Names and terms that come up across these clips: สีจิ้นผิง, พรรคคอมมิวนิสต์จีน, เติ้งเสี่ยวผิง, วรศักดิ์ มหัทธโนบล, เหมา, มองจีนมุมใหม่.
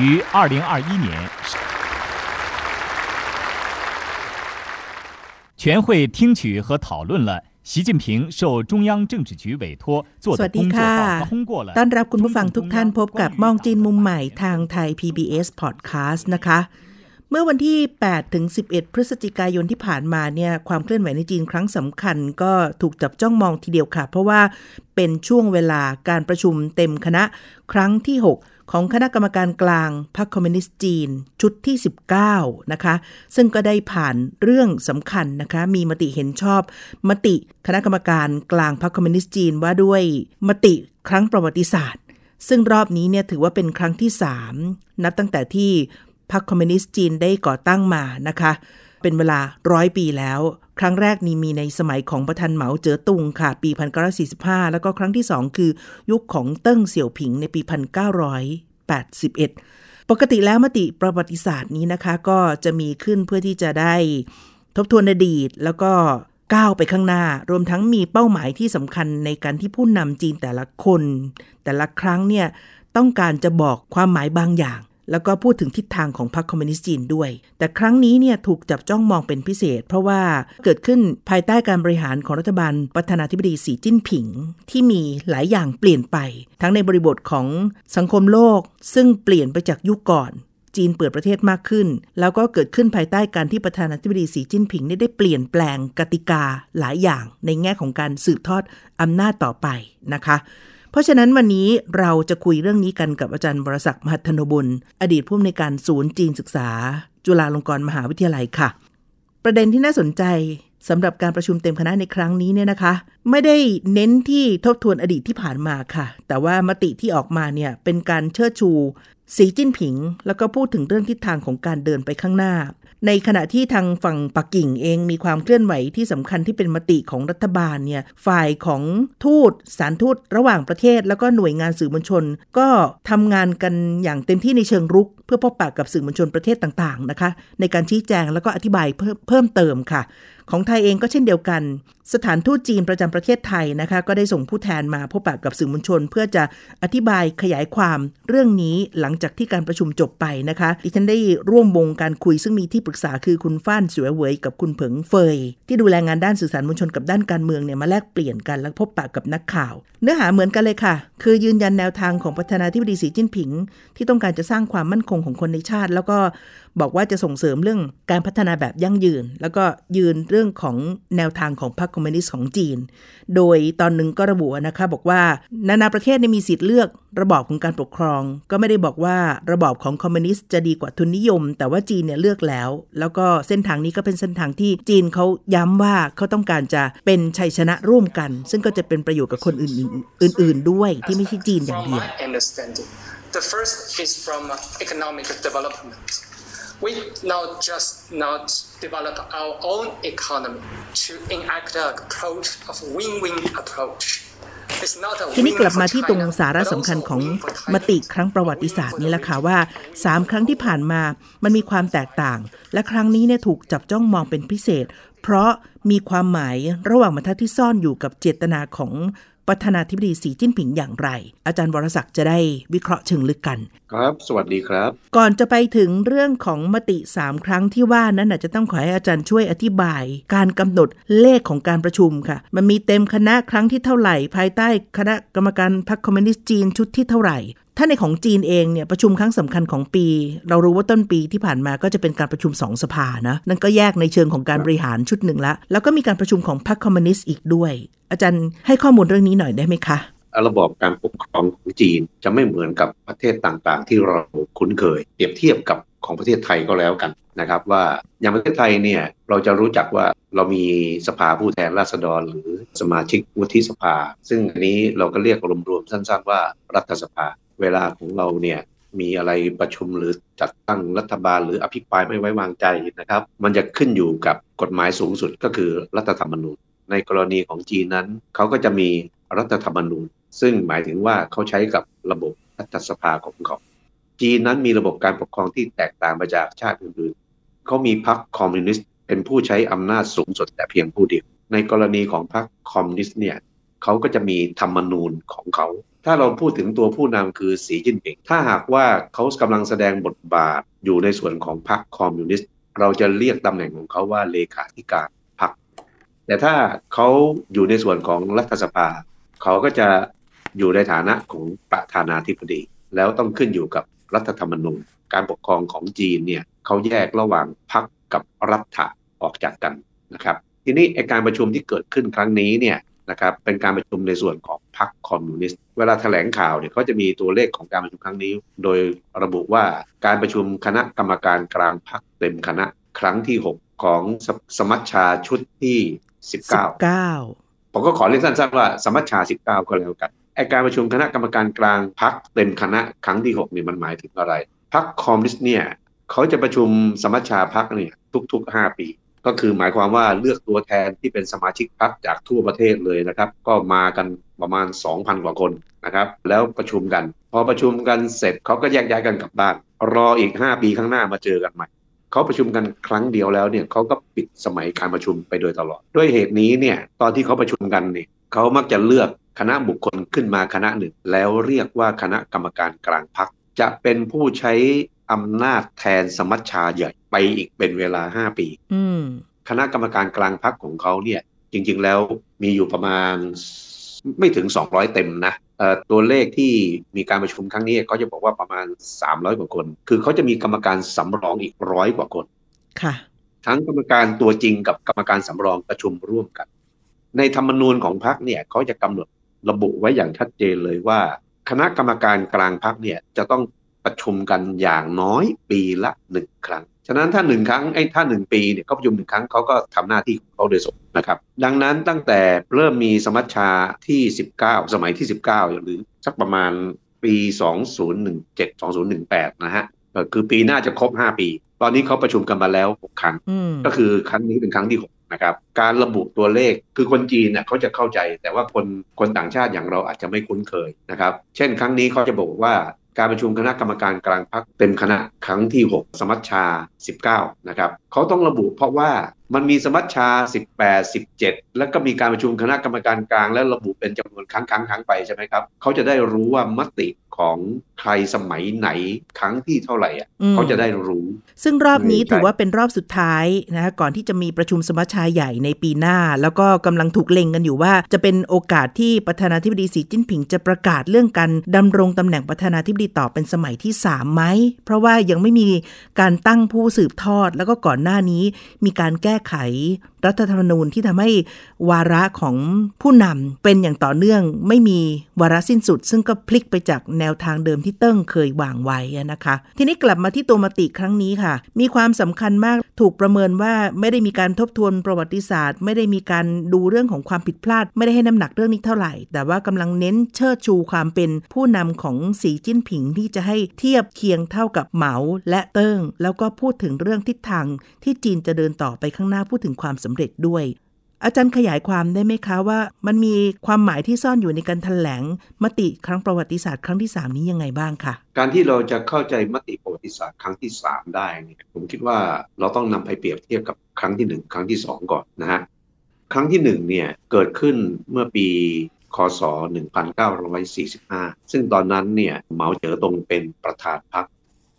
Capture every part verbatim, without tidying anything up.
于二零二一年全会听取和讨论了习近平受中央政治局委托做的工作报告通过了。ต้อนรับคุณผู้ฟังทุกท่านพบกับมองจีนมุมใหม่ทางไทย พี บี เอส Podcast นะคะเมื่อวันที่แปดถึงสิบเอ็ดพฤศจิกายนที่ผ่านมาเนี่ยความเคลื่อนไหวในจีนครั้งสำคัญก็ถูกจับจ้องมองทีเดียวค่ะเพราะว่าเป็นช่วงเวลาการประชุมเต็มคณะครั้งที่หกของคณะกรรมการกลางพรรคคอมมิวนิสต์จีนชุดที่สิบเก้านะคะซึ่งก็ได้ผ่านเรื่องสำคัญนะคะมีมติเห็นชอบมติคณะกรรมการกลางพรรคคอมมิวนิสต์จีนว่าด้วยมติครั้งประวัติศาสตร์ซึ่งรอบนี้เนี่ยถือว่าเป็นครั้งที่สามนับตั้งแต่ที่พรรคคอมมิวนิสต์จีนได้ก่อตั้งมานะคะเป็นเวลาร้อยปีแล้วครั้งแรกนี้มีในสมัยของประธานเหมาเจ๋อตุงค่ะปีหนึ่งพันเก้าร้อยสี่สิบห้าแล้วก็ครั้งที่สองคือยุคของเติ้งเสี่ยวผิงในปีหนึ่งพันเก้าร้อยแปดสิบเอ็ดปกติแล้วมติประวัติศาสตร์นี้นะคะก็จะมีขึ้นเพื่อที่จะได้ทบทวนอดีตแล้วก็ก้าวไปข้างหน้ารวมทั้งมีเป้าหมายที่สำคัญในการที่ผู้นำจีนแต่ละคนแต่ละครั้งเนี่ยต้องการจะบอกความหมายบางอย่างแล้วก็พูดถึงทิศทางของพรรคคอมมิวนิสต์จีนด้วยแต่ครั้งนี้เนี่ยถูกจับจ้องมองเป็นพิเศษเพราะว่าเกิดขึ้นภายใต้การบริหารของรัฐบาลประธานาธิบดีสีจิ้นผิงที่มีหลายอย่างเปลี่ยนไปทั้งในบริบทของสังคมโลกซึ่งเปลี่ยนไปจากยุคก่อนจีนเปิดประเทศมากขึ้นแล้วก็เกิดขึ้นภายใต้การที่ประธานาธิบดีสีจิ้นผิงได้เปลี่ยนแปลงกติกาหลายอย่างในแง่ของการสืบทอดอำนาจต่อไปนะคะเพราะฉะนั้นวันนี้เราจะคุยเรื่องนี้กันกับอาจารย์วรศักดิ์มหัฒโนบลอดีตผู้อำนวยการศูนย์จีนศึกษาจุฬาลงกรณ์มหาวิทยาลัยค่ะประเด็นที่น่าสนใจสำหรับการประชุมเต็มคณะในครั้งนี้เนี่ยนะคะไม่ได้เน้นที่ทบทวนอดีตที่ผ่านมาค่ะแต่ว่ามติที่ออกมาเนี่ยเป็นการเชิดชูสีจิ้นผิงแล้วก็พูดถึงเรื่องทิศทางของการเดินไปข้างหน้าในขณะที่ทางฝั่งปักกิ่งเองมีความเคลื่อนไหวที่สำคัญที่เป็นมติของรัฐบาลเนี่ยฝ่ายของทูตสารทูตระหว่างประเทศแล้วก็หน่วยงานสื่อมวลชนก็ทำงานกันอย่างเต็มที่ในเชิงรุกเพื่อพบปะกับสื่อมวลชนประเทศต่างๆนะคะในการชี้แจงแล้วก็อธิบายเพิ่มเพิ่มเติมค่ะของไทยเองก็เช่นเดียวกันสถานทูตจีนประจำประเทศไทยนะคะก็ได้ส่งผู้แทนมาพบปะกับสื่อมวลชนเพื่อจะอธิบายขยายความเรื่องนี้หลังจากที่การประชุมจบไปนะคะดิฉันได้ร่วมวงการคุยซึ่งมีที่ปรึกษาคือคุณฟ้านสวยเหวยกับคุณเผิงเฟยที่ดูแลงานด้านสื่อสารมวลชนกับด้านการเมืองเนี่ยมาแลกเปลี่ยนกันและพบปะกับนักข่าวเนื้อหาเหมือนกันเลยค่ะคือยืนยันแนวทางของประธานาธิบดีสีจิ้นผิงที่ต้องการจะสร้างความมั่นคงของคนในชาติแล้วก็บอกว่าจะส่งเสริมเรื่องการพัฒนาแบบยั่งยืนแล้วก็ยืนเรื่องของแนวทางของพรรคคอมมิวนิสต์ของจีนโดยตอนหนึ่งก็ระบุนะคะบอกว่านานาประเทศมีสิทธิ์เลือกระบอบของการปกครองก็ไม่ได้บอกว่าระบอบของคอมมิวนิสต์จะดีกว่าทุนนิยมแต่ว่าจีนเนี่ยเลือกแล้วแล้วก็เส้นทางนี้ก็เป็นเส้นทางที่จีนเขาย้ำว่าเขาต้องการจะเป็นชัยชนะร่วมกันซึ่งก็จะเป็นประโยชน์กับคนอื่นอื่นด้วยที่ไม่ใช่จีนอย่างเดียว The first is from economic development. We now just not develop our own economy to enact an approach of win-win approach.ทีนี้กลับมาที่ตรงสาระสำคัญของมติครั้งประวัติศาสตร์นี้แหละค่ะว่าสามครั้งที่ผ่านมามันมีความแตกต่างและครั้งนี้เนี่ยถูกจับจ้องมองเป็นพิเศษเพราะมีความหมายระหว่างบรรทัดที่ซ่อนอยู่กับเจตนาของประธานาธิบดีสีจิ้นผิงอย่างไรอาจารย์วรศักดิ์จะได้วิเคราะห์เชิงลึกกันครับสวัสดีครับก่อนจะไปถึงเรื่องของมติสามครั้งที่ว่านั้นน่ะจะต้องขอให้อาจารย์ช่วยอธิบายการกำหนดเลขของการประชุมค่ะมันมีเต็มคณะครั้งที่เท่าไหร่ภายใต้คณะกรรมการพรรคคอมมิวนิสต์จีนชุดที่เท่าไหร่ถ้าในของจีนเองเนี่ยประชุมครั้งสำคัญของปีเรารู้ว่าต้นปีที่ผ่านมาก็จะเป็นการประชุมสองสภานะนั่นก็แยกในเชิงของการบริหารชุดหนึ่งละแล้วก็มีการประชุมของพรรคคอมมิวนิสต์อีกด้วยอาจารย์ให้ข้อมูลเรื่องนี้หน่อยได้ไหมคะระบบการปกครองของจีนจะไม่เหมือนกับประเทศต่างๆที่เราคุ้นเคยเปรียบเทียบกับของประเทศไทยก็แล้วกันนะครับว่าอย่างประเทศไทยเนี่ยเราจะรู้จักว่าเรามีสภาผู้แทนราษฎรหรือสมาชิกวุฒิสภาซึ่งอันนี้เราก็เรียกรวมๆสั้นๆว่ารัฐสภาเวลาของเราเนี่ย มีอะไรประชุมหรือจัดตั้งรัฐบาลหรืออภิปรายไม่ไว้วางใจนะครับมันจะขึ้นอยู่กับกฎหมายสูงสุดก็คือรัฐธรรมนูญในกรณีของจีนนั้นเขาก็จะมีรัฐธรรมนูญซึ่งหมายถึงว่าเขาใช้กับระบบรัฐสภาของเขาจีนนั้นมีระบบการปกครองที่แตกต่างไปจากชาติอื่นๆเขามีพรรคคอมมิวนิสต์เป็นผู้ใช้อำนาจสูงสุดแต่เพียงผู้เดียวในกรณีของพรรคคอมมิวนิสต์เนี่ยเขาก็จะมีธรรมนูญของเขาถ้าเราพูดถึงตัวผู้นำคือสีจิ้นผิงถ้าหากว่าเขากำลังแสดงบทบาทอยู่ในส่วนของพรรคคอมมิวนิสต์เราจะเรียกตำแหน่งของเขาว่าเลขาธิการพรรคแต่ถ้าเขาอยู่ในส่วนของรัฐสภาเขาก็จะอยู่ในฐานะของประธานาธิบดีแล้วต้องขึ้นอยู่กับรัฐธรรมนูญการปกครองของจีนเนี่ยเขาแยกระหว่างพรรคกับรัฐะออกจากกันนะครับทีนี้การประชุมที่เกิดขึ้นครั้งนี้เนี่ยนะครับเป็นการประชุมในส่วนของพรรคคอมมิวนิสต์เวลาแถลงข่าวเนี่ยเขาจะมีตัวเลขของการประชุมครั้งนี้โดยระบุว่าการประชุมคณะกรรมการกลางพรรคเต็มคณะครั้งที่หกของสมัชชาชุดที่สิบเก้าผมก็ขอเรียกสั้นๆว่าสมัชชาสิบเก้าก็แล้วกันไอ้การประชุมคณะกรรมการกลางพรรคเต็มคณะครั้งที่หกนี่มันหมายถึงอะไรพรรคคอมมิวนิสต์เนี่ยเขาจะประชุมสมัชชาพรรคเนี่ยทุกๆห้าปีก็คือหมายความว่าเลือกตัวแทนที่เป็นสมาชิกพรรคจากทั่วประเทศเลยนะครับก็มากันประมาณ สองพัน กว่าคนนะครับแล้วประชุมกันพอประชุมกันเสร็จเขาก็แยกย้ายกันกลับบ้านรออีกห้าปีข้างหน้ามาเจอกันใหม่เขาประชุมกันครั้งเดียวแล้วเนี่ยเขาก็ปิดสมัยการประชุมไปโดยตลอดด้วยเหตุนี้เนี่ยตอนที่เขาประชุมกันเนี่ยเขามักจะเลือกคณะบุคคลขึ้นมาคณะหนึ่งแล้วเรียกว่าคณะกรรมการกลางพรรคจะเป็นผู้ใช้อำนาจแทนสมัชชาใหญ่ไปอีกเป็นเวลาห้าปีคณะกรรมการกลางพรรคของเขาเนี่ยจริงๆแล้วมีอยู่ประมาณไม่ถึงสองร้อยเต็มนะตัวเลขที่มีการประชุมครั้งนี้เขาจะบอกว่าประมาณสามร้อยกว่าคนคือเขาจะมีกรรมการสำรองอีกหนึ่งร้อยกว่าคนค่ะทั้งกรรมการตัวจริงกับกรรมการสำรองประชุมร่วมกันในธรรมนูญของพรรคเนี่ยเขาจะกำหนดระบุไว้อย่างชัดเจนเลยว่าคณะกรรมการกลางพรรคเนี่ยจะต้องประชุมกันอย่างน้อยปีละหนึ่งครั้งฉะนั้นถ้าหนึ่งครั้งไอ้ถ้าหนึ่งปีเนี่ยเขาประชุมหนึ่งครั้งเขาก็ทำหน้าที่ของเขาโดยสมบูรณ์นะครับดังนั้นตั้งแต่เริ่มมีสมัชชาที่สิบเก้าสมัยที่สิบเก้าหรือสักประมาณปีสองพันสิบเจ็ด สองพันสิบแปดนะฮะคือปีหน้าจะครบห้าปีตอนนี้เขาประชุมกันมาแล้วหกครั้งก็คือครั้งนี้เป็นครั้งที่หกนะครับการระบุตัวเลขคือคนจีนเนี่ยเขาจะเข้าใจแต่ว่าคนคนต่างชาติอย่างเราอาจจะไม่คุ้นเคยนะครับเช่นครั้งนี้เขาจะบอกว่าการประชุมคณะกรรมการกลางพรรคเต็มคณะครั้งที่หกสมัชชาสิบเก้านะครับเขาต้องระบุเพราะว่ามันมีสมัชชาสิบแปด สิบเจ็ดแล้วก็มีการประชุมคณะกรรมการกลางและระบุเป็นจำนวนครั้งครั้งครั้งไปใช่ไหมครับเขาจะได้รู้ว่ามติของใครสมัยไหนครั้งที่เท่าไหร่อ่ะเขาจะได้รู้ซึ่งรอบนี้ถือว่าเป็นรอบสุดท้ายนะคะก่อนที่จะมีประชุมสมัชชาใหญ่ในปีหน้าแล้วก็กำลังถูกเล็งกันอยู่ว่าจะเป็นโอกาสที่ประธานาธิบดีสีจิ้นผิงจะประกาศเรื่องการดำรงตำแหน่งประธานาธิบดีต่อเป็นสมัยที่สามไหมเพราะว่ายังไม่มีการตั้งผู้สืบทอดแล้วก็ก่อนหน้านี้มีการแก้ไขรัฐธรรมนูญที่ทำให้วาระของผู้นำเป็นอย่างต่อเนื่องไม่มีวาระสิ้นสุดซึ่งก็พลิกไปจากแนวทางเดิมที่เติ้งเคยวางไว้นะคะทีนี้กลับมาที่ตัวมติครั้งนี้ค่ะมีความสำคัญมากถูกประเมินว่าไม่ได้มีการทบทวนประวัติศาสตร์ไม่ได้มีการดูเรื่องของความผิดพลาดไม่ได้ให้น้ำหนักเรื่องนี้เท่าไหร่แต่ว่ากำลังเน้นเชิดชูความเป็นผู้นำของสีจิ้นผิงที่จะให้เทียบเคียงเท่ากับเหมาและเติ้งแล้วก็พูดถึงเรื่องทิศทางที่จีนจะเดินต่อไปข้างหน้าพูดถึงความสำเร็จด้วยอาจารย์ขยายความได้ไหมคะว่ามันมีความหมายที่ซ่อนอยู่ในการแถลงมติครั้งประวัติศาสตร์ครั้งที่สามนี้ยังไงบ้างคะการที่เราจะเข้าใจมติประวัติศาสตร์ครั้งที่สามได้เนี่ยผมคิดว่าเราต้องนำไปเปรียบเทียบกับครั้งที่หนึ่งครั้งที่สองก่อนนะฮะครั้งที่หนึ่งเนี่ยเกิดขึ้นเมื่อปีค.ศ. หนึ่งพันเก้าร้อยสี่สิบห้าซึ่งตอนนั้นเนี่ยเหมาเจ๋อตงเป็นประธานพรรค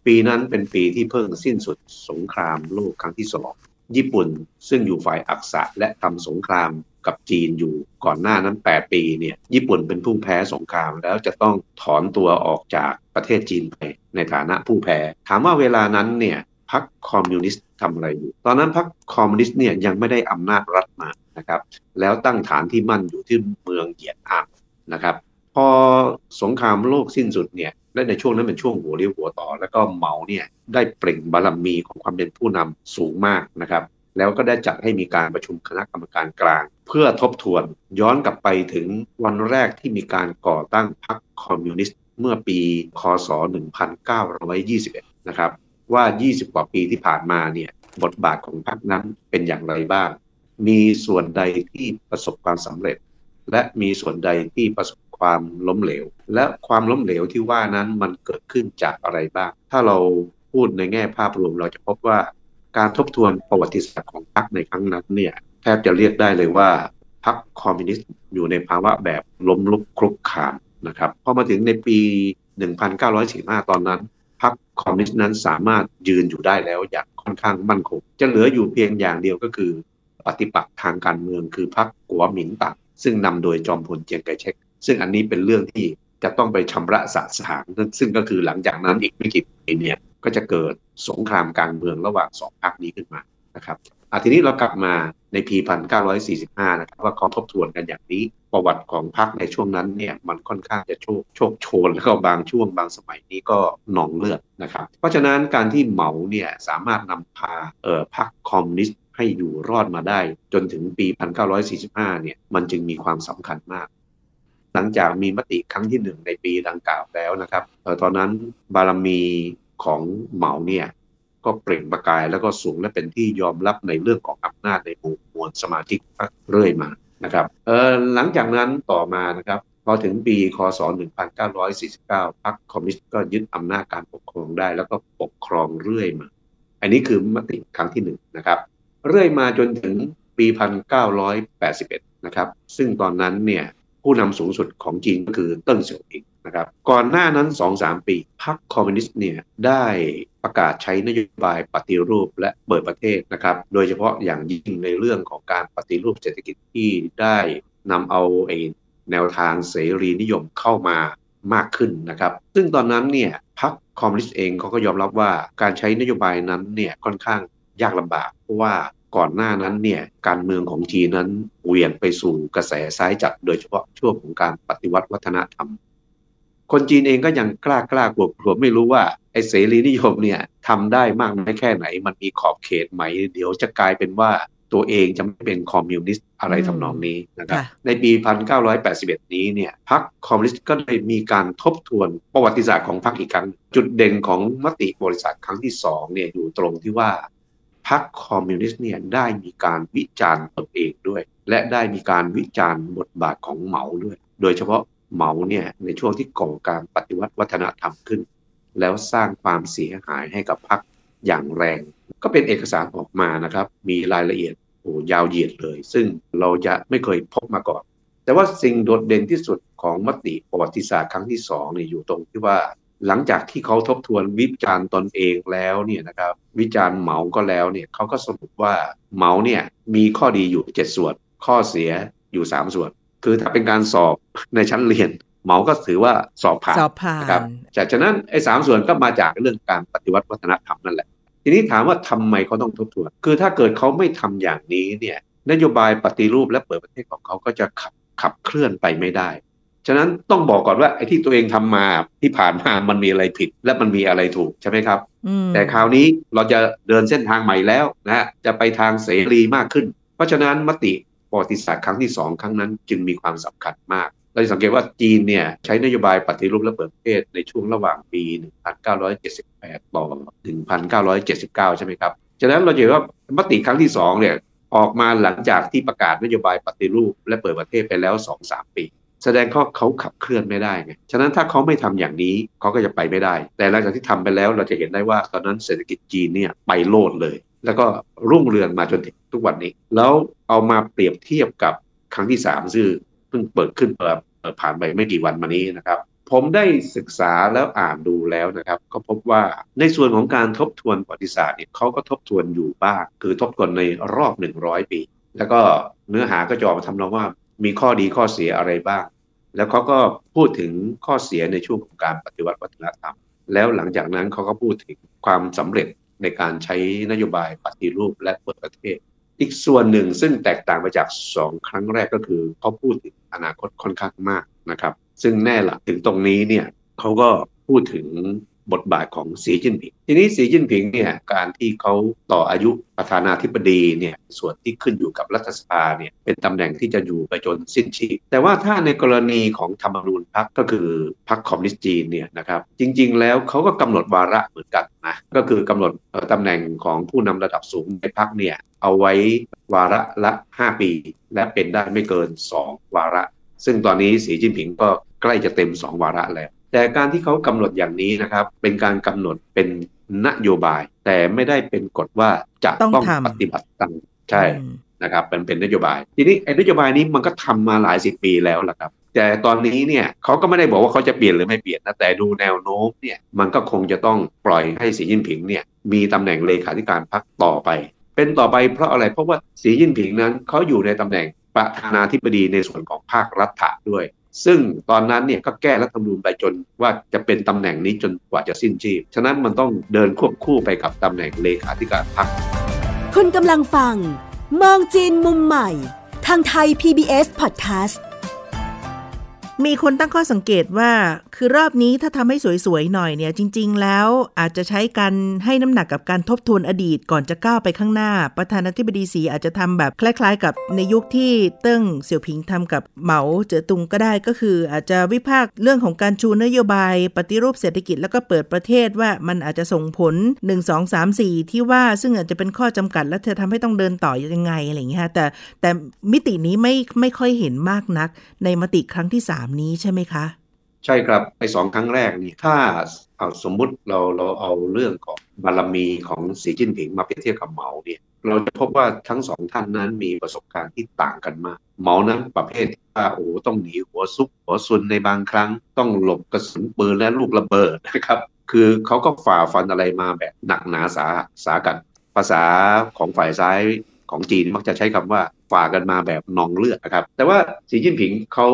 ปีนั้นเป็นปีที่เพิ่งสิ้นสุดสงครามโลกครั้งที่สองญี่ปุ่นซึ่งอยู่ฝ่ายอักษะและทำสงครามกับจีนอยู่ก่อนหน้านั้นแปดปีเนี่ยญี่ปุ่นเป็นผู้แพ้สงครามแล้วจะต้องถอนตัวออกจากประเทศจีนไปในฐานะผู้แพ้ถามว่าเวลานั้นเนี่ยพรรคคอมมิวนิสต์ทำอะไรอยู่ตอนนั้นพรรคคอมมิวนิสต์เนี่ยยังไม่ได้อำนาจรัฐมานะครับแล้วตั้งฐานที่มั่นอยู่ที่เมืองเหยียนอังนะครับพอสงครามโลกสิ้นสุดเนี่ยและในช่วงนั้นเป็นช่วงหัวเรียวหัวต่อแล้วก็เหมาเนี่ยได้เปล่งบารมีของความเป็นผู้นำสูงมากนะครับแล้วก็ได้จัดให้มีการประชุมคณะกรรมการกลางเพื่อทบทวนย้อนกลับไปถึงวันแรกที่มีการก่อตั้งพรรคคอมมิวนิสต์ เมื่อปีค.ศ. หนึ่งพันเก้าร้อยยี่สิบเอ็ดนะครับว่ายี่สิบกว่าปีที่ผ่านมาเนี่ยบทบาทของพรรคนั้นเป็นอย่างไรบ้างมีส่วนใดที่ประสบความสำเร็จและมีส่วนใดที่ประสบความล้มเหลวและความล้มเหลวที่ว่านั้นมันเกิดขึ้นจากอะไรบ้างถ้าเราพูดในแง่ภาพรวมเราจะพบว่าการทบทวนประวัติศาสตร์ของพรรคในครั้งนั้นเนี่ยแทบจะเรียกได้เลยว่าพรรคคอมมิวนิสต์อยู่ในภาวะแบบล้มลุกคลุกคลานนะครับพอมาถึงในปีหนึ่งพันเก้าร้อยสี่สิบห้าตอนนั้นพรรคคอมมิวนิสต์นั้นสามารถยืนอยู่ได้แล้วอย่างค่อนข้างมั่นคงจะเหลืออยู่เพียงอย่างเดียวก็คือปฏิปักษ์ทางการเมืองคือพรรคกัวหมินตั๋งซึ่งนำโดยจอมพลเจียงไคเชกซึ่งอันนี้เป็นเรื่องที่จะต้องไปชำระสะสางซึ่งก็คือหลังจากนั้นอีกไม่กี่ปีเนี่ยก็จะเกิดสงครามการเมืองระหว่างสองพรรคนี้ขึ้นมานะครับอ่ะทีนี้เรากลับมาในปีหนึ่งพันเก้าร้อยสี่สิบห้านะครับว่าเขาทบทวนกันอย่างนี้ประวัติของพรรคในช่วงนั้นเนี่ยมันค่อนข้างจะโชคโชคโชนแล้วก็บางช่วงบางสมัยนี้ก็หนองเลือดนะครับเพราะฉะนั้นการที่เหมาเนี่ยสามารถนำพาเอ่อพรรคคอมมิวนิสต์ให้อยู่รอดมาได้จนถึงปีหนึ่งพันเก้าร้อยสี่สิบห้าเนี่ยมันจึงมีความสำคัญมากหลังจากมีมติครั้งที่หนึ่งในปีดังกล่าวแล้วนะครับเอ่อตอนนั้นบารมีของเหมาเนี่ยก็เปล่งประกายแล้วก็สูงและเป็นที่ยอมรับในเรื่องของอำนาจในหมู่มวลสมาชิกพรรคเรื่อยมานะครับเอ่อหลังจากนั้นต่อมานะครับพอถึงปีค.ศ. หนึ่งพันเก้าร้อยสี่สิบเก้าพรรคคอมมิวนิสต์ก็ยึดอำนาจการปกครองได้แล้วก็ปกครองเรื่อยมาอันนี้คือมติครั้งที่หนึ่งนะครับเรื่อยมาจนถึงปีหนึ่งพันเก้าร้อยแปดสิบเอ็ดนะครับซึ่งตอนนั้นเนี่ยผู้นำสูงสุดของจีนก็คือเติ้งเสี่ยวผิงนะครับก่อนหน้านั้น สองถึงสาม ปีพรรคคอมมิวนิสต์เนี่ยได้ประกาศใช้นโยบายปฏิรูปและเปิดประเทศนะครับโดยเฉพาะอย่างยิ่งในเรื่องของการปฏิรูปเศรษฐกิจที่ได้นำเอาไอ้แนวทางเสรีนิยมเข้ามามากขึ้นนะครับซึ่งตอนนั้นเนี่ยพรรคคอมมิวนิสต์เองเขาก็ยอมรับว่าการใช้นโยบายนั้นเนี่ยค่อนข้างยากลำบากเพราะว่าก่อนหน้านั้นเนี่ยการเมืองของจีนนั้นเวียนไปสู่กระแสซ้ายจัดโดยเฉพาะช่วงของการปฏิวัติวัฒนธรรมคนจีนเองก็ยังกล้ากล้ากลัวกลัวไม่รู้ว่าไอ้เสรีนิยมเนี่ยทำได้มากน้อยแค่ไหนมันมีขอบเขตไหมเดี๋ยวจะกลายเป็นว่าตัวเองจะไม่เป็นคอมมิวนิสต์อะไรทำนองนี้นะครับในปีหนึ่งพันเก้าร้อยแปดสิบเอ็ดนี้เนี่ยพรรคคอมมิวนิสต์ก็ได้มีการทบทวนประวัติศาสตร์ของพรรคอีกครั้งจุดเด่นของมติบริษัทครั้งที่สองเนี่ยอยู่ตรงที่ว่าพรรคคอมมิวนิสต์เนี่ยได้มีการวิจารณ์ตนเองด้วยและได้มีการวิจารณ์บทบาทของเหมาด้วยโดยเฉพาะเหมาเนี่ยในช่วงที่ก่อการปฏิวัติวัฒนธรรมขึ้นแล้วสร้างความเสียหายให้กับพรรคอย่างแรงก็เป็นเอกสารออกมานะครับมีรายละเอียดโอ้ยาวเหยียดเลยซึ่งเราจะไม่เคยพบมาก่อนแต่ว่าสิ่งโดดเด่นที่สุดของมติประวัติศาสตร์ครั้งที่สองเนี่ยอยู่ตรงที่ว่าหลังจากที่เขาทบทวนวิจารณ์ตนเองแล้วเนี่ยนะครับวิจารณ์เหมาก็แล้วเนี่ยเขาก็สรุปว่าเหมาเนี่ยมีข้อดีอยู่เจ็ดส่วนข้อเสียอยู่สามส่วนคือถ้าเป็นการสอบในชั้นเรียนเหมาก็ถือว่าสอบผ่านนะครับจากนั้นไอ้สามส่วนก็มาจากเรื่องการปฏิวัติวัฒนธรรมนั่นแหละทีนี้ถามว่าทำไมเขาต้องทบทวนคือถ้าเกิดเขาไม่ทำอย่างนี้เนี่ยนโยบายปฏิรูปและเปิดประเทศของเขาก็จะขับขับเคลื่อนไปไม่ได้ฉะนั้นต้องบอกก่อนว่าไอ้ที่ตัวเองทำมาที่ผ่านมามันมีอะไรผิดและมันมีอะไรถูกใช่ไหมครับแต่คราวนี้เราจะเดินเส้นทางใหม่แล้วนะจะไปทางเสรีมากขึ้นเพราะฉะนั้นมติประวัติศาสตร์ครั้งที่สองครั้งนั้นจึงมีความสำคัญมากเราจะสังเกตว่าจีนเนี่ยใช้นโยบายปฏิรูปและเปิดประเทศในช่วงระหว่างปีหนึ่งพันเก้าร้อยเจ็ดสิบแปดต่อหนึ่งพันเก้าร้อยเจ็ดสิบเก้าใช่ไหมครับฉะนั้นเราจะเห็นว่ามติครั้งที่สองเนี่ยออกมาหลังจากที่ประกาศนโยบายปฏิรูปและเปิดประเทศไปแล้ว สองถึงสาม ปีแสดงข้อเขาขับเคลื่อนไม่ได้ไงฉะนั้นถ้าเขาไม่ทำอย่างนี้เขาก็จะไปไม่ได้แต่หลังจากที่ทำไปแล้วเราจะเห็นได้ว่าตอนนั้นเศรษฐกิจจีนเนี่ยไปโลดเลยแล้วก็รุ่งเรืองมาจนถึงทุกวันนี้แล้วเอามาเปรียบเทียบกับครั้งที่สามซึ่งเพิ่งเปิดขึ้นเอ่อผ่านไปไม่กี่วันมานี้นะครับผมได้ศึกษาแล้วอ่านดูแล้วนะครับก็พบว่าในส่วนของการทบทวนประวัติศาสตร์เนี่ยเขาก็ทบทวนอยู่บ้างคือทบทวนในรอบหนึ่งร้อยปีแล้วก็เนื้อหาก็จะออกมาทำนองว่ามีข้อดีข้อเสียอะไรบ้างแล้วเขาก็พูดถึงข้อเสียในช่วงของการปฏิวัติวัฒนธรรมแล้วหลังจากนั้นเขาก็พูดถึงความสำเร็จในการใช้นโยบายปฏิรูปและเปิดประเทศอีกส่วนหนึ่งซึ่งแตกต่างไปจากสองครั้งแรกก็คือเขาพูดถึงอนาคตค่อนข้างมากนะครับซึ่งแน่ละถึงตรงนี้เนี่ยเขาก็พูดถึง บทบาทของสีจิ้นผิงทีนี้สีจิ้นผิงเนี่ยการที่เขาต่ออายุประธานาธิบดีเนี่ยส่วนที่ขึ้นอยู่กับรัฐสภาเนี่ยเป็นตำแหน่งที่จะอยู่ไปจนสิ้นชีพแต่ว่าถ้าในกรณีของธรรมนูญพรรคก็คือพรรคคอมมิวนิสต์จีนเนี่ยนะครับจริงๆแล้วเขาก็กำหนดวาระเหมือนกันนะก็คือกำหนดตำแหน่งของผู้นำระดับสูงในพรรคเนี่ยเอาไว้วาระละห้าปีและเป็นได้ไม่เกินสองวาระซึ่งตอนนี้สีจิ้นผิงก็ใกล้จะเต็มสองวาระแล้วแต่การที่เขากำหนดอย่างนี้นะครับเป็นการกำหนดเป็นนโยบายแต่ไม่ได้เป็นกฎว่าจะต้องปฏิบัติตามใช่นะครับเป็นเป็นนโยบายทีนี้ไอ้นโยบายนี้มันก็ทำมาหลายสิบปีแล้วล่ะครับแต่ตอนนี้เนี่ยเขาก็ไม่ได้บอกว่าเขาจะเปลี่ยนหรือไม่เปลี่ยนนะแต่ดูแนวโน้มเนี่ยมันก็คงจะต้องปล่อยให้สีจิ้นผิงเนี่ยมีตำแหน่งเลขาธิการพรรคต่อไปเป็นต่อไปเพราะอะไรเพราะว่าสีจิ้นผิงนั้นเขาอยู่ในตำแหน่งประธานาธิบดีในส่วนของภาครัฐด้วยซึ่งตอนนั้นเนี่ยก็แก้รัฐธรรมนูญไปจนว่าจะเป็นตำแหน่งนี้จนกว่าจะสิ้นชีพฉะนั้นมันต้องเดินควบคู่ไปกับตำแหน่งเลขาธิการพรรคคุณกำลังฟังมองจีนมุมใหม่ทางไทย พี บี เอส Podcast มีคนตั้งข้อสังเกตว่าคือรอบนี้ถ้าทำให้สวยๆหน่อยเนี่ยจริงๆแล้วอาจจะใช้กันให้น้ำหนักกับการทบทวนอดีตก่อนจะก้าวไปข้างหน้าประธานาธิบดีสีอาจจะทำแบบคล้ายๆกับในยุคที่เติ้งเสี่ยวผิงทำกับเหมาเจ๋อตุงก็ได้ก็คืออาจจะวิพากษ์เรื่องของการชูนโยบายปฏิรูปเศรษฐกิจแล้วก็เปิดประเทศว่ามันอาจจะส่งผลหนึ่ง สอง สาม สี่ที่ว่าซึ่งอาจจะเป็นข้อจำกัดและเธอทำให้ต้องเดินต่อยังไงอะไรอย่างเงี้ยแต่แต่มิตินี้ไม่ไม่ค่อยเห็นมากนักในมติครั้งที่สามนี้ใช่ไหมคะใช่ครับไอ้สองครั้งแรกนี่ถ้าเอาสมมุติเราเราเอาเรื่องของบารมีของสีจิ้นผิงมาเปรียบเทียบกับเหมาเนี่ยเราจะพบว่าทั้งสองท่านนั้นมีประสบการณ์ที่ต่างกันมากเหมานั้นประเภทว่าโอ้ต้องหนีหัวซุกหัวซุนในบางครั้งต้องหลบกระสุนปืนและลูกระเบิดนะครับคือเขาก็ฝ่าฟันอะไรมาแบบหนักหนาสาสากันภาษาของฝ่ายซ้ายของจีนมักจะใช้คำว่าฝ่ากันมาแบบนองเลือดนะครับแต่ว่าสีจิ้นผิงเขา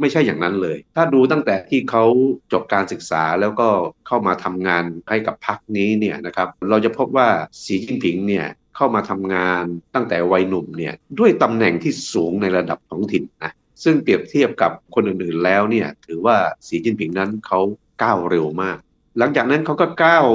ไม่ใช่อย่างนั้นเลยถ้าดูตั้งแต่ที่เขาจบการศึกษาแล้วก็เข้ามาทำงานให้กับพรรคนี้เนี่ยนะครับเราจะพบว่าสีจิ้นผิงเนี่ยเข้ามาทำงานตั้งแต่วัยหนุ่มเนี่ยด้วยตำแหน่งที่สูงในระดับท้องถิ่นนะซึ่งเปรียบเทียบกับคนอื่นๆแล้วเนี่ยถือว่าสีจิ้นผิงนั้นเขาก้าวเร็วมากหลังจากนั้นเขาก็ก้าว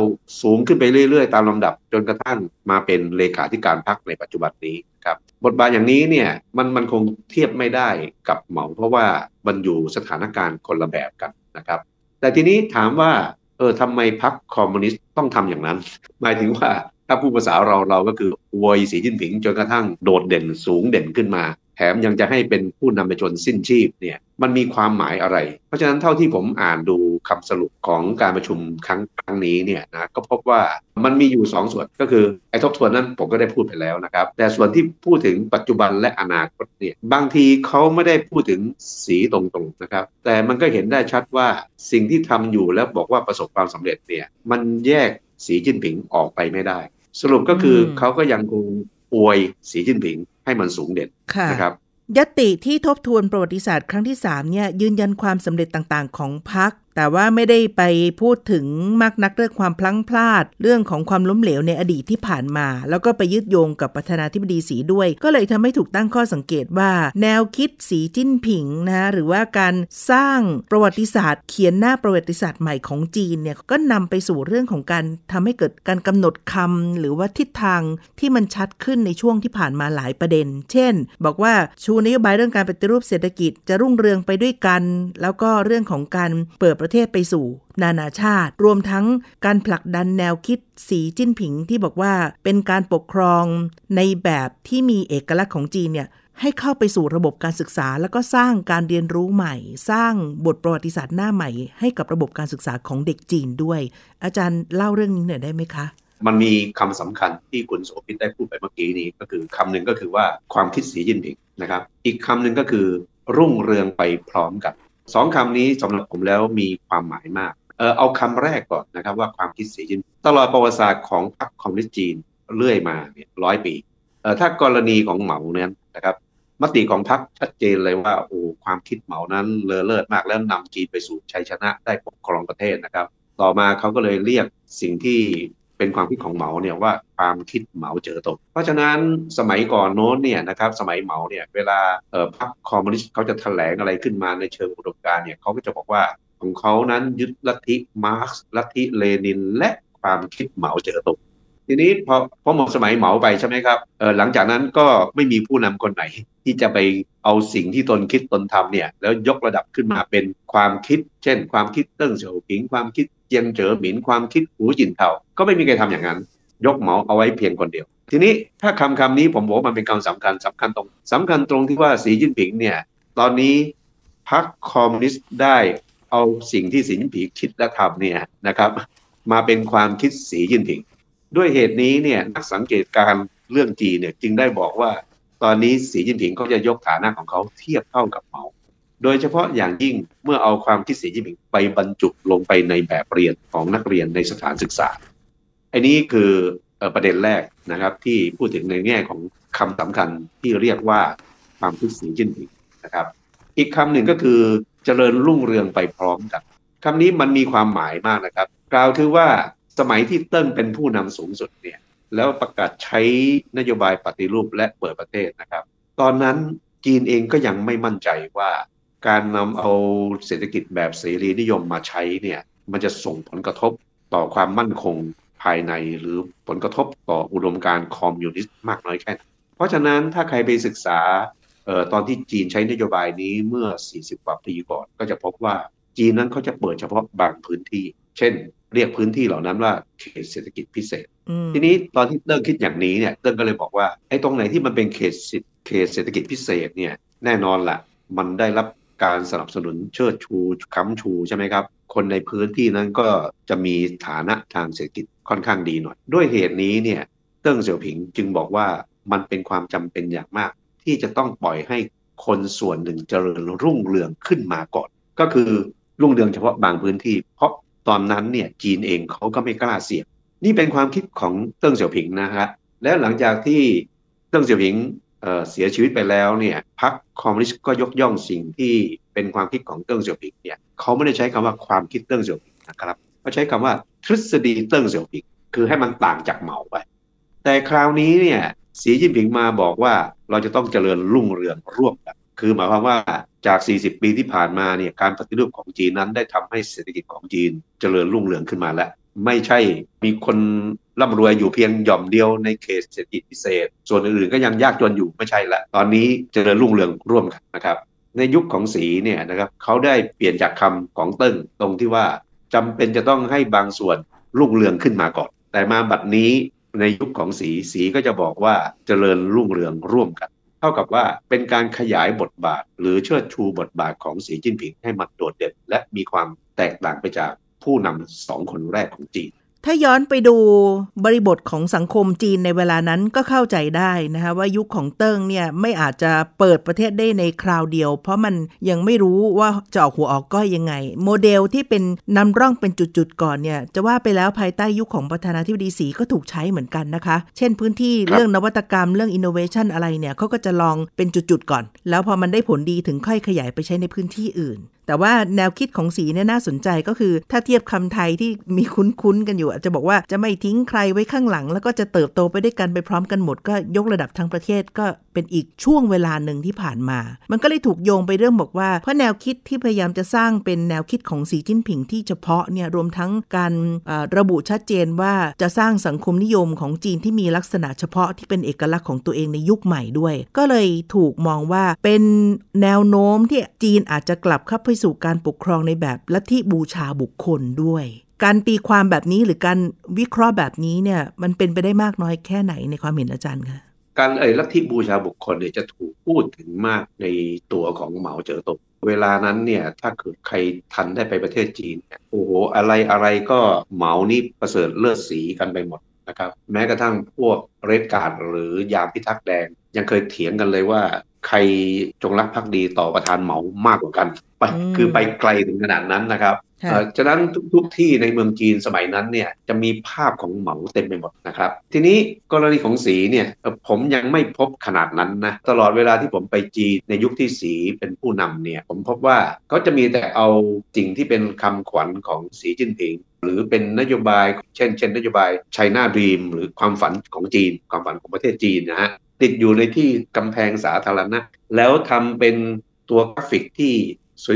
สูงขึ้นไปเรื่อยๆตามลำดับจนกระทั่งมาเป็นเลขาธิการพรรคในปัจจุบันนี้ครับบทบาทอย่างนี้เนี่ยมันมันคงเทียบไม่ได้กับเหมาเพราะว่ามันอยู่สถานการณ์คนละแบบกันนะครับแต่ทีนี้ถามว่าเออทำไมพรรคคอมมิวนิสต์ต้องทำอย่างนั้นหมายถึงว่าถ้าพูดภาษาเราเราก็คืออวยสีจิ้นผิงจนกระทั่งโดดเด่นสูงเด่นขึ้นมาแถมยังจะให้เป็นผู้นำไปจนสิ้นชีพเนี่ยมันมีความหมายอะไรเพราะฉะนั้นเท่าที่ผมอ่านดูคำสรุปของการประชุมครั้งครั้งนี้เนี่ยนะก็พบว่ามันมีอยู่สองส่วนก็คือไอ้ทบทวนนั้นผมก็ได้พูดไปแล้วนะครับแต่ส่วนที่พูดถึงปัจจุบันและอนาคตเนี่ยบางทีเขาไม่ได้พูดถึงสีตรงๆนะครับแต่มันก็เห็นได้ชัดว่าสิ่งที่ทำอยู่แล้วบอกว่าประสบความสำเร็จเนี่ยมันแยกสีจิ้นผิงออกไปไม่ได้สรุปก็คือเขาก็ยังคงอวยสีจิ้นผิงให้มันสูงเด่นนะครับญัตติที่ทบทวนประวัติศาสตร์ครั้งที่สามเนี่ยยืนยันความสำเร็จต่างๆของพรรคแต่ว่าไม่ได้ไปพูดถึงมากนักเรื่องความพลั้งพลาดเรื่องของความล้มเหลวในอดีตที่ผ่านมาแล้วก็ไปยึดโยงกับประธานาธิบดีสีด้วยก็เลยทำให้ถูกตั้งข้อสังเกตว่าแนวคิดสีจิ้นผิงนะหรือว่าการสร้างประวัติศาสตร์เขียนหน้าประวัติศาสตร์ใหม่ของจีนเนี่ยก็นำไปสู่เรื่องของการทำให้เกิดการกำหนดคำหรือว่าทิศทางที่มันชัดขึ้นในช่วงที่ผ่านมาหลายประเด็นเช่นบอกว่าชูนโยบายเรื่องการปฏิรูปเศรษฐกิจจะรุ่งเรืองไปด้วยกันแล้วก็เรื่องของการเปิดประเทศไปสู่นานาชาติรวมทั้งการผลักดันแนวคิดสีจิ้นผิงที่บอกว่าเป็นการปกครองในแบบที่มีเอกลักษณ์ของจีนเนี่ยให้เข้าไปสู่ระบบการศึกษาแล้วก็สร้างการเรียนรู้ใหม่สร้างบทประวัติศาสตร์หน้าใหม่ให้กับระบบการศึกษาของเด็กจีนด้วยอาจารย์เล่าเรื่องนี้หน่อยได้ไหมคะมันมีคำสำคัญที่คุณโสภิตได้พูดไปเมื่อกี้นี้ก็คือคำหนึ่งก็คือว่าความคิดสีจิ้นผิงนะครับอีกคำหนึ่งก็คือรุ่งเรืองไปพร้อมกันสองคำนี้สำหรับผมแล้วมีความหมายมากเออเอาคำแรกก่อนนะครับว่าความคิดสีจิ้นตลอดประวัติศาสตร์ของพรรคคอมมิวนิสต์จีนเรื่อยมาเนี่ยร้อยปีเออถ้ากรณีของเหมาเนี่ยนะครับมติของพรรคชัดเจนเลยว่าโอ้ความคิดเหมานั้นเลอเลิศมากแล้วนำจีนไปสู่ชัยชนะได้ปกครองประเทศนะครับต่อมาเขาก็เลยเรียกสิ่งที่เป็นความคิดของเหมาเนี่ยว่าความคิดเหมาเจ๋อตุงเพราะฉะนั้นสมัยก่อนโน้นเนี่ยนะครับสมัยเหมาเนี่ยเวลาพรรคคอมมิวนิสต์เขาจะแถลงอะไรขึ้นมาในเชิงอุดมการณ์เนี่ยเขาก็จะบอกว่า ของเขานั้นยึดลัทธิมาร์กซ์ลัทธิเลนินและความคิดเหมาเจ๋อตุงทีนี้พอพอหมดสมัยเหมาไปใช่ไหมครับเออหลังจากนั้นก็ไม่มีผู้นำคนไหนที่จะไปเอาสิ่งที่ตนคิดตนทำเนี่ยแล้วยกระดับขึ้นมาเป็นความคิดเช่นความคิดเติ้งเสี่ยวผิงความคิดเจียงเจ๋อหมินความคิดหูจินเทาก็ไม่มีใครทำอย่างนั้นยกเหมาเอาไว้เพียงคนเดียวทีนี้ถ้าคำคำนี้ผมบอกว่ามันเป็นคำสำคัญสำคัญตรงสำคัญตรงที่ว่าสีจิ้นผิงเนี่ยตอนนี้พรรคคอมมิวนิสต์ได้เอาสิ่งที่สีจิ้นผิงคิดและทำเนี่ยนะครับมาเป็นความคิดสีจิ้นผิงด้วยเหตุนี้เนี่ยนักสังเกตการเรื่องจีเนี่ยจึงได้บอกว่าตอนนี้สีจิ้นผิงเขาจะยกฐานะของเขาเทียบเท่ากับเหมาโดยเฉพาะอย่างยิ่งเมื่อเอาความคิดสีจิ้นผิงไปบรรจุลงไปในแบบเรียนของนักเรียนในสถานศึกษาอันนี้คือประเด็นแรกนะครับที่พูดถึงในแง่ของคำสำคัญที่เรียกว่าความคิดสีจิ้นผิงนะครับอีกคำหนึ่งก็คือเจริญรุ่งเรืองไปพร้อมกันคำนี้มันมีความหมายมากนะครับกล่าวคือว่าสมัยที่เติ้งเป็นผู้นำสูงสุดเนี่ยแล้วประกาศใช้นโยบายปฏิรูปและเปิดประเทศนะครับตอนนั้นจีนเองก็ยังไม่มั่นใจว่าการนำเอาเศรษฐกิจแบบเสรีนิยมมาใช้เนี่ยมันจะส่งผลกระทบต่อความมั่นคงภายในหรือผลกระทบต่ออุดมการณ์คอมมิวนิสต์มากน้อยแค่ไหนเพราะฉะนั้นถ้าใครไปศึกษาเอ่อตอนที่จีนใช้นโยบายนี้เมื่อสี่สิบกว่าปีก่อนก็จะพบว่าจีนนั้นเขาจะเปิดเฉพาะบางพื้นที่เช่นเรียกพื้นที่เหล่านั้นว่าเขตเศรษฐกิจพิเศษทีนี้ตอนที่เติ้งคิดอย่างนี้เนี่ยเติ้งก็เลยบอกว่าไอ้ตรงไหนที่มันเป็นเขตเขตเศรษฐกิจพิเศษเนี่ยแน่นอนละมันได้รับการสนับสนุนเชิดชูค้ำชูใช่ไหมครับคนในพื้นที่นั้นก็จะมีฐานะทางเศรษฐกิจค่อนข้างดีหน่อยด้วยเหตุนี้เนี่ยเติ้งเสี่ยวผิงจึงบอกว่ามันเป็นความจำเป็นอย่างมากที่จะต้องปล่อยให้คนส่วนหนึ่งเจริญรุ่งเรืองขึ้นมาก่อนก็คือรุ่งเรืองเฉพาะบางพื้นที่เพราะตอนนั้นเนี่ยจีนเองเขาก็ไม่กล้าเสี่ยงนี่เป็นความคิดของเติ้งเสี่ยวผิงนะครับและหลังจากที่เติ้งเสี่ยวผิง เอ่อ เสียชีวิตไปแล้วเนี่ยพรรคคอมมิวนิสต์ก็ยกย่องสิ่งที่เป็นความคิดของเติ้งเสี่ยวผิงเนี่ยเขาไม่ได้ใช้คำว่าความคิดเติ้งเสี่ยวผิงนะครับเขาใช้คำว่าทฤษฎีเติ้งเสี่ยวผิงคือให้มันต่างจากเหมาไปแต่คราวนี้เนี่ยสีจิ้นผิงมาบอกว่าเราจะต้องเจริญรุ่งเรืองร่วมกันคือหมายความว่าจากสี่สิบปีที่ผ่านมาเนี่ยการปฏิรูปของจีนนั้นได้ทำให้เศรษฐกิจของจีนเจริญรุ่งเรืองขึ้นมาแล้วไม่ใช่มีคนร่ำรวยอยู่เพียงหย่อมเดียวในเขตเศรษฐกิจพิเศษส่วนอื่นๆก็ยังยากจนอยู่ไม่ใช่ละตอนนี้เจริญรุ่งเรืองร่วมกันนะครับในยุคของสีเนี่ยนะครับเขาได้เปลี่ยนจากคำของเติ้งตรงที่ว่าจำเป็นจะต้องให้บางส่วนรุ่งเรืองขึ้นมาก่อนแต่มาบัดนี้ในยุคของสีสีก็จะบอกว่าเจริญรุ่งเรืองร่วมกันเท่ากับว่าเป็นการขยายบทบาทหรือเชิดชูบทบาทของสีจิ้นผิงให้มันโดดเด่นและมีความแตกต่างไปจากผู้นำสองคนแรกของจีนถ้าย้อนไปดูบริบทของสังคมจีนในเวลานั้นก็เข้าใจได้นะคะว่ายุคของเติ้งเนี่ยไม่อาจจะเปิดประเทศได้ในคราวเดียวเพราะมันยังไม่รู้ว่าจะออกหัวออกก้อยยังไงโมเดลที่เป็นนำร่องเป็นจุดๆก่อนเนี่ยจะว่าไปแล้วภายใต้ยุคของประธานาธิบดีสีก็ถูกใช้เหมือนกันนะคะเช่นพื้นที่เรื่องนวัตกรรมเรื่องอินโนเวชันอะไรเนี่ยเขาก็จะลองเป็นจุดๆก่อนแล้วพอมันได้ผลดีถึงค่อยขยายไปใช้ในพื้นที่อื่นแต่ว่าแนวคิดของสีเนี่ยน่าสนใจก็คือถ้าเทียบคำไทยที่มีคุ้นๆกันอยู่อาจจะบอกว่าจะไม่ทิ้งใครไว้ข้างหลังแล้วก็จะเติบโตไปด้วยกันไปพร้อมกันหมดก็ยกระดับทั้งประเทศก็เป็นอีกช่วงเวลาหนึ่งที่ผ่านมามันก็เลยถูกโยงไปเรื่องบอกว่าเพราะแนวคิดที่พยายามจะสร้างเป็นแนวคิดของสีจิ้นผิงที่เฉพาะเนี่ยรวมทั้งการระบุชัดเจนว่าจะสร้างสังคมนิยมของจีนที่มีลักษณะเฉพาะที่เป็นเอกลักษณ์ของตัวเองในยุคใหม่ด้วยก็เลยถูกมองว่าเป็นแนวโน้มที่จีนอาจจะกลับเข้าไปสู่การปกครองในแบบลัทธิบูชาบุคคลด้วยการตีความแบบนี้หรือการวิเคราะห์แบบนี้เนี่ยมันเป็นไปได้มากน้อยแค่ไหนในความเห็นอาจารย์คะการเอ่ยลัทธิบูชาบุคคลเนี่ยจะถูกพูดถึงมากในตัวของเหมาเจ๋อตุงเวลานั้นเนี่ยถ้าเกิดใครทันได้ไปประเทศจีนโอ้โหอะไรอะไรก็เหมานี่ประเสริฐเลิศสีกันไปหมดนะครับแม้กระทั่งพวกเรดการ์ดหรือยามพิทักษ์แดงยังเคยเถียงกันเลยว่าใครจงรักภักดีต่อประธานเหมามากกว่ากันไปคือไปไกลถึงขนาดนั้นนะครับฉะนั้นทุกที่ในเมืองจีนสมัยนั้นเนี่ยจะมีภาพของเหมาเต็มไปหมดนะครับทีนี้กรณีของสีเนี่ยผมยังไม่พบขนาดนั้นนะตลอดเวลาที่ผมไปจีนในยุคที่สีเป็นผู้นำเนี่ยผมพบว่าเขาจะมีแต่เอาสิ่งที่เป็นคำขวัญของสีจิ้นผิงหรือเป็นนโยบายเช่นเช่นนโยบาย China Dream หรือความฝันของจีนความฝันของประเทศจีนนะฮะติดอยู่ในที่กำแพงสาธารณะแล้วทำเป็นตัวกราฟิกที่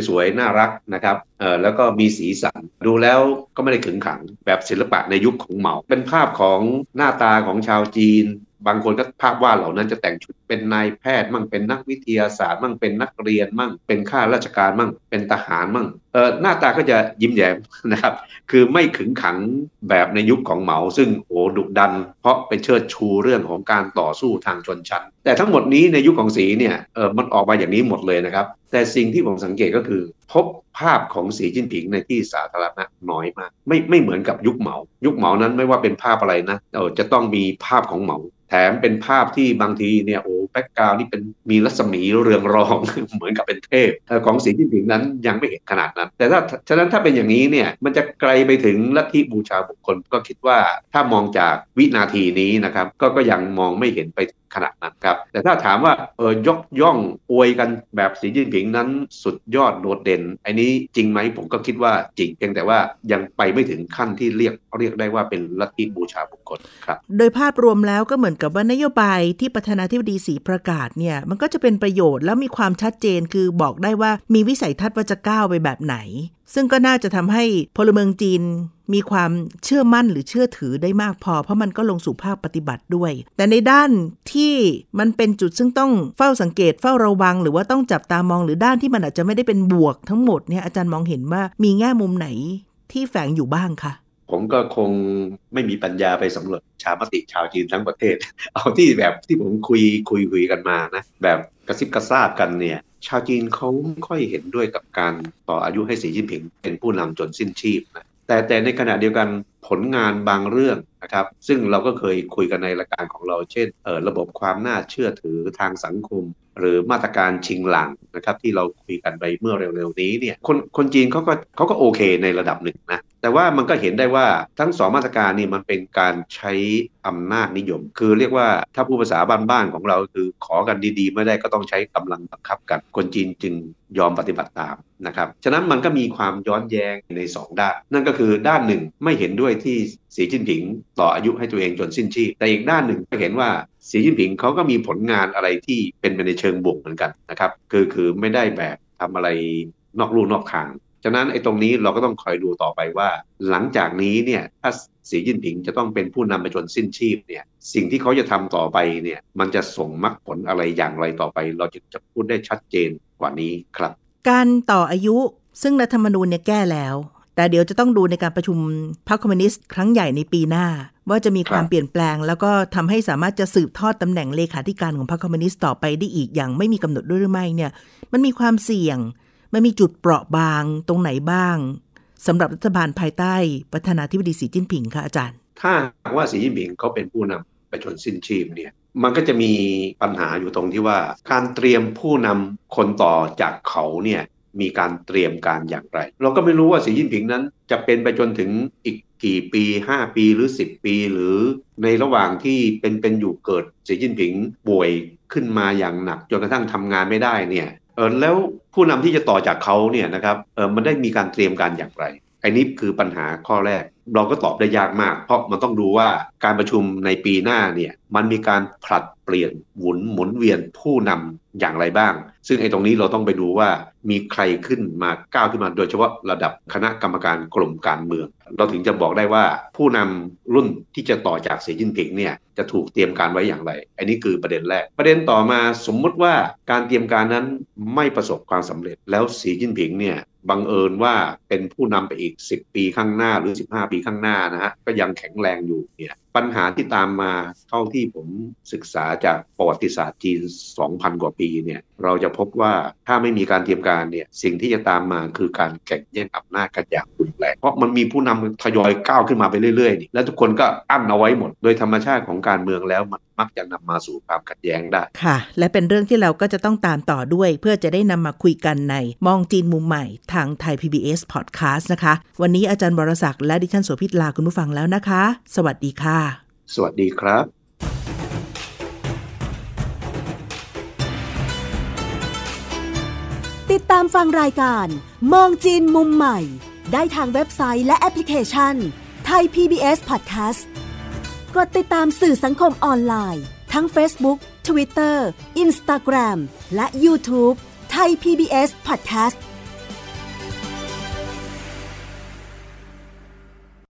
สวยๆน่ารักนะครับเอ่อแล้วก็มีสีสันดูแล้วก็ไม่ได้ขึงขังแบบศิลปะในยุคของเหมาเป็นภาพของหน้าตาของชาวจีนบางคนก็ภาพวาดเหล่านั้นจะแต่งชุดเป็นนายแพทย์มั่งเป็นนักวิทยาศาสตร์มั่งเป็นนักเรียนมั่งเป็นข้าราชการมั่งเป็นทหารมั่งเอ่อหน้าตาก็จะยิ้มแย้มนะครับคือไม่ขึงขังแบบในยุคของเหมาซึ่งโอ้ดุดันเพราะไปเชิดชูเรื่องของการต่อสู้ทางชนชั้นแต่ทั้งหมดนี้ในยุคของสีเนี่ยเอ่อมันออกมาอย่างนี้หมดเลยนะครับแต่สิ่งที่ผมสังเกตก็คือพบภาพของสีจิ้นผิงในที่สาธารณะน้อยมากไม่ไม่เหมือนกับยุคเหมายุคเหมานั้นไม่ว่าเป็นภาพอะไรนะเอ่อจะต้องมีภาพของเหมาแถมเป็นภาพที่บางทีเนี่ยโอ้แบ็คกราวด์นี่เป็นมีรัศมีเรืองรองเหมือนกับเป็นเทพของสีจิ้นผิงนั้นยังไม่เห็นขนาดนั้นแต่ถ้าฉะนั้นถ้าเป็นอย่างนี้เนี่ยมันจะไกลไปถึงลัทธิบูชาบุคคลก็คิดว่าถ้ามองจากวินาทีนี้นะครับก็ก็ยังมองไม่เห็นไปขนาดนั้นครับแต่ถ้าถามว่าเออยกย่องอวยกันแบบสีจิ้นผิงนั้นสุดยอดโดดเด่นไอ้นี้จริงไหมผมก็คิดว่าจริงเพียงแต่ว่ายังไปไม่ถึงขั้นที่เรียกเรียกได้ว่าเป็นลัทธิบูชาบุคคลครับโดยภาพรวมแล้วก็เหมือนกับว่านโยบายที่ประธานาธิบดีสีประกาศเนี่ยมันก็จะเป็นประโยชน์แล้วมีความชัดเจนคือบอกได้ว่ามีวิสัยทัศน์ว่าจะก้าวไปแบบไหนซึ่งก็น่าจะทำให้พลเมืองจีนมีความเชื่อมั่นหรือเชื่อถือได้มากพอเพราะมันก็ลงสู่ภาคปฏิบัติด้วยแต่ในด้านที่มันเป็นจุดซึ่งต้องเฝ้าสังเกตเฝ้าระวังหรือว่าต้องจับตามองหรือด้านที่มันอาจจะไม่ได้เป็นบวกทั้งหมดเนี่ยอาจารย์มองเห็นว่ามีแง่มุมไหนที่แฝงอยู่บ้างคะผมก็คงไม่มีปัญญาไปสำรวจชาวมติชาวจีนทั้งประเทศเอาที่แบบที่ผมคุยคุยคุยกันมานะแบบกระซิบกระซาบกันเนี่ยชาวจีนเขาไม่ค่อยเห็นด้วยกับการต่ออายุให้สีจิ้นผิงเป็นผู้นำจนสิ้นชีพนะแต่แต่ในขณะเดียวกันผลงานบางเรื่องนะครับซึ่งเราก็เคยคุยกันในรายการของเราเช่นเอ่อระบบความน่าเชื่อถือทางสังคมหรือมาตรการชิงหลังนะครับที่เราคุยกันไปเมื่อเร็วๆนี้เนี่ยคนคนจีนเขาก็เขาก็โอเคในระดับหนึ่งนะแต่ว่ามันก็เห็นได้ว่าทั้งสองมาตรการนี่มันเป็นการใช้อำนาจนิยมคือเรียกว่าถ้าพูดภาษาบ้านๆของเราคือขอกันดีๆไม่ได้ก็ต้องใช้กำลังบังคับกันคนจีนจึงยอมปฏิบัติตามนะครับฉะนั้นมันก็มีความย้อนแย้งในสองด้านนั่นก็คือด้านหนึ่งไม่เห็นด้วยที่สีจิ้นผิงต่ออายุให้ตัวเองจนสิ้นชีพแต่อีกด้านหนึ่งก็เห็นว่าสีจิ้นผิงเขาก็มีผลงานอะไรที่เป็นไปในเชิงบวกเหมือนกันนะครับคือคือไม่ได้แบบทำอะไรนอกลู่นอกทางฉะนั้นไอ้ตรงนี้เราก็ต้องคอยดูต่อไปว่าหลังจากนี้เนี่ยถ้าสีจิ้นผิงจะต้องเป็นผู้นำไปจนสิ้นชีพเนี่ยสิ่งที่เขาจะทำต่อไปเนี่ยมันจะส่งมรรคผลอะไรอย่างไรต่อไปเราจะจะพูดได้ชัดเจนกว่านี้ครับการต่ออายุซึ่งรัฐธรรมนูญเนี่ยแก้แล้วแต่เดี๋ยวจะต้องดูในการประชุมพรรคคอมมิวนิสต์ครั้งใหญ่ในปีหน้าว่าจะมีความเปลี่ยนแปลงแล้วก็ทำให้สามารถจะสืบทอดตำแหน่งเลขาธิการของพรรคคอมมิวนิสต์ต่อไปได้อีกอย่างไม่มีกำหนดด้วยหรือไม่เนี่ยมันมีความเสี่ยงมันมีจุดเปราะบางตรงไหนบ้างสำหรับรัฐบาลภายใต้ประธานาธิบดีสีจิ้นผิงค่ะอาจารย์ถ้าหากว่าสีจิ้นผิงเขาเป็นผู้นำไปจนสิ้นชีพเนี่ยมันก็จะมีปัญหาอยู่ตรงที่ว่าการเตรียมผู้นำคนต่อจากเขาเนี่ยมีการเตรียมการอย่างไรเราก็ไม่รู้ว่าสีจิ้นผิงนั้นจะเป็นไปจนถึงอีกกี่ปีห้าปีหรือสิบปีหรือในระหว่างที่เป็นเป็นอยู่เกิดสีจิ้นผิงป่วยขึ้นมาอย่างหนักจนกระทั่งทำงานไม่ได้เนี่ยเออแล้วผู้นำที่จะต่อจากเขาเนี่ยนะครับเออมันได้มีการเตรียมการอย่างไรไอ้นี่คือปัญหาข้อแรกเราก็ตอบได้ยากมากเพราะมันต้องดูว่าการประชุมในปีหน้าเนี่ยมันมีการผลัดเปลี่ยนหมุนหมุนเวียนผู้นำอย่างไรบ้างซึ่งไอ้ตรงนี้เราต้องไปดูว่ามีใครขึ้นมาก้าวขึ้นมาโดยเฉพาะระดับคณะกรรมการกลุ่มการเมืองเราถึงจะบอกได้ว่าผู้นำรุ่นที่จะต่อจากสีจิ้นผิงเนี่ยจะถูกเตรียมการไว้อย่างไรไอ้นี่คือประเด็นแรกประเด็นต่อมาสมมติว่าการเตรียมการนั้นไม่ประสบความสำเร็จแล้วสีจิ้นผิงเนี่ยบังเอิญว่าเป็นผู้นำไปอีกสิบปีข้างหน้าหรือสิบห้าปีข้างหน้านะฮะก็ยังแข็งแรงอยู่เนี่ยปัญหาที่ตามมาเท่าที่ผมศึกษาจากประวัติศาสตร์จีน สองพัน กว่าปีเนี่ยเราจะพบว่าถ้าไม่มีการเตรียมการเนี่ยสิ่งที่จะตามมาคือการแข่งแย่งอำนาจกันอย่างรุนแรงเพราะมันมีผู้นำทยอยก้าวขึ้นมาไปเรื่อยๆนี่แล้วทุกคนก็อั้นเอาไว้หมดโดยธรรมชาติของการเมืองแล้วมันมักจะนำมาสู่ความขัดแย้งได้ค่ะและเป็นเรื่องที่เราก็จะต้องตามต่อด้วยเพื่อจะได้นำมาคุยกันในมองจีนมุมใหม่ทางไทย พี บี เอส Podcast นะคะวันนี้อาจารย์วรศักดิ์และดิฉันโสภิตลาคุณผู้ฟังแล้วนะคะสวัสดีค่ะสวัสดีครับติดตามฟังรายการมองจีนมุมใหม่ได้ทางเว็บไซต์และแอปพลิเคชันไทย พี บี เอส Podcast กดติดตามสื่อสังคมออนไลน์ทั้ง Facebook, Twitter, Instagram และ YouTube ไทย พี บี เอส Podcast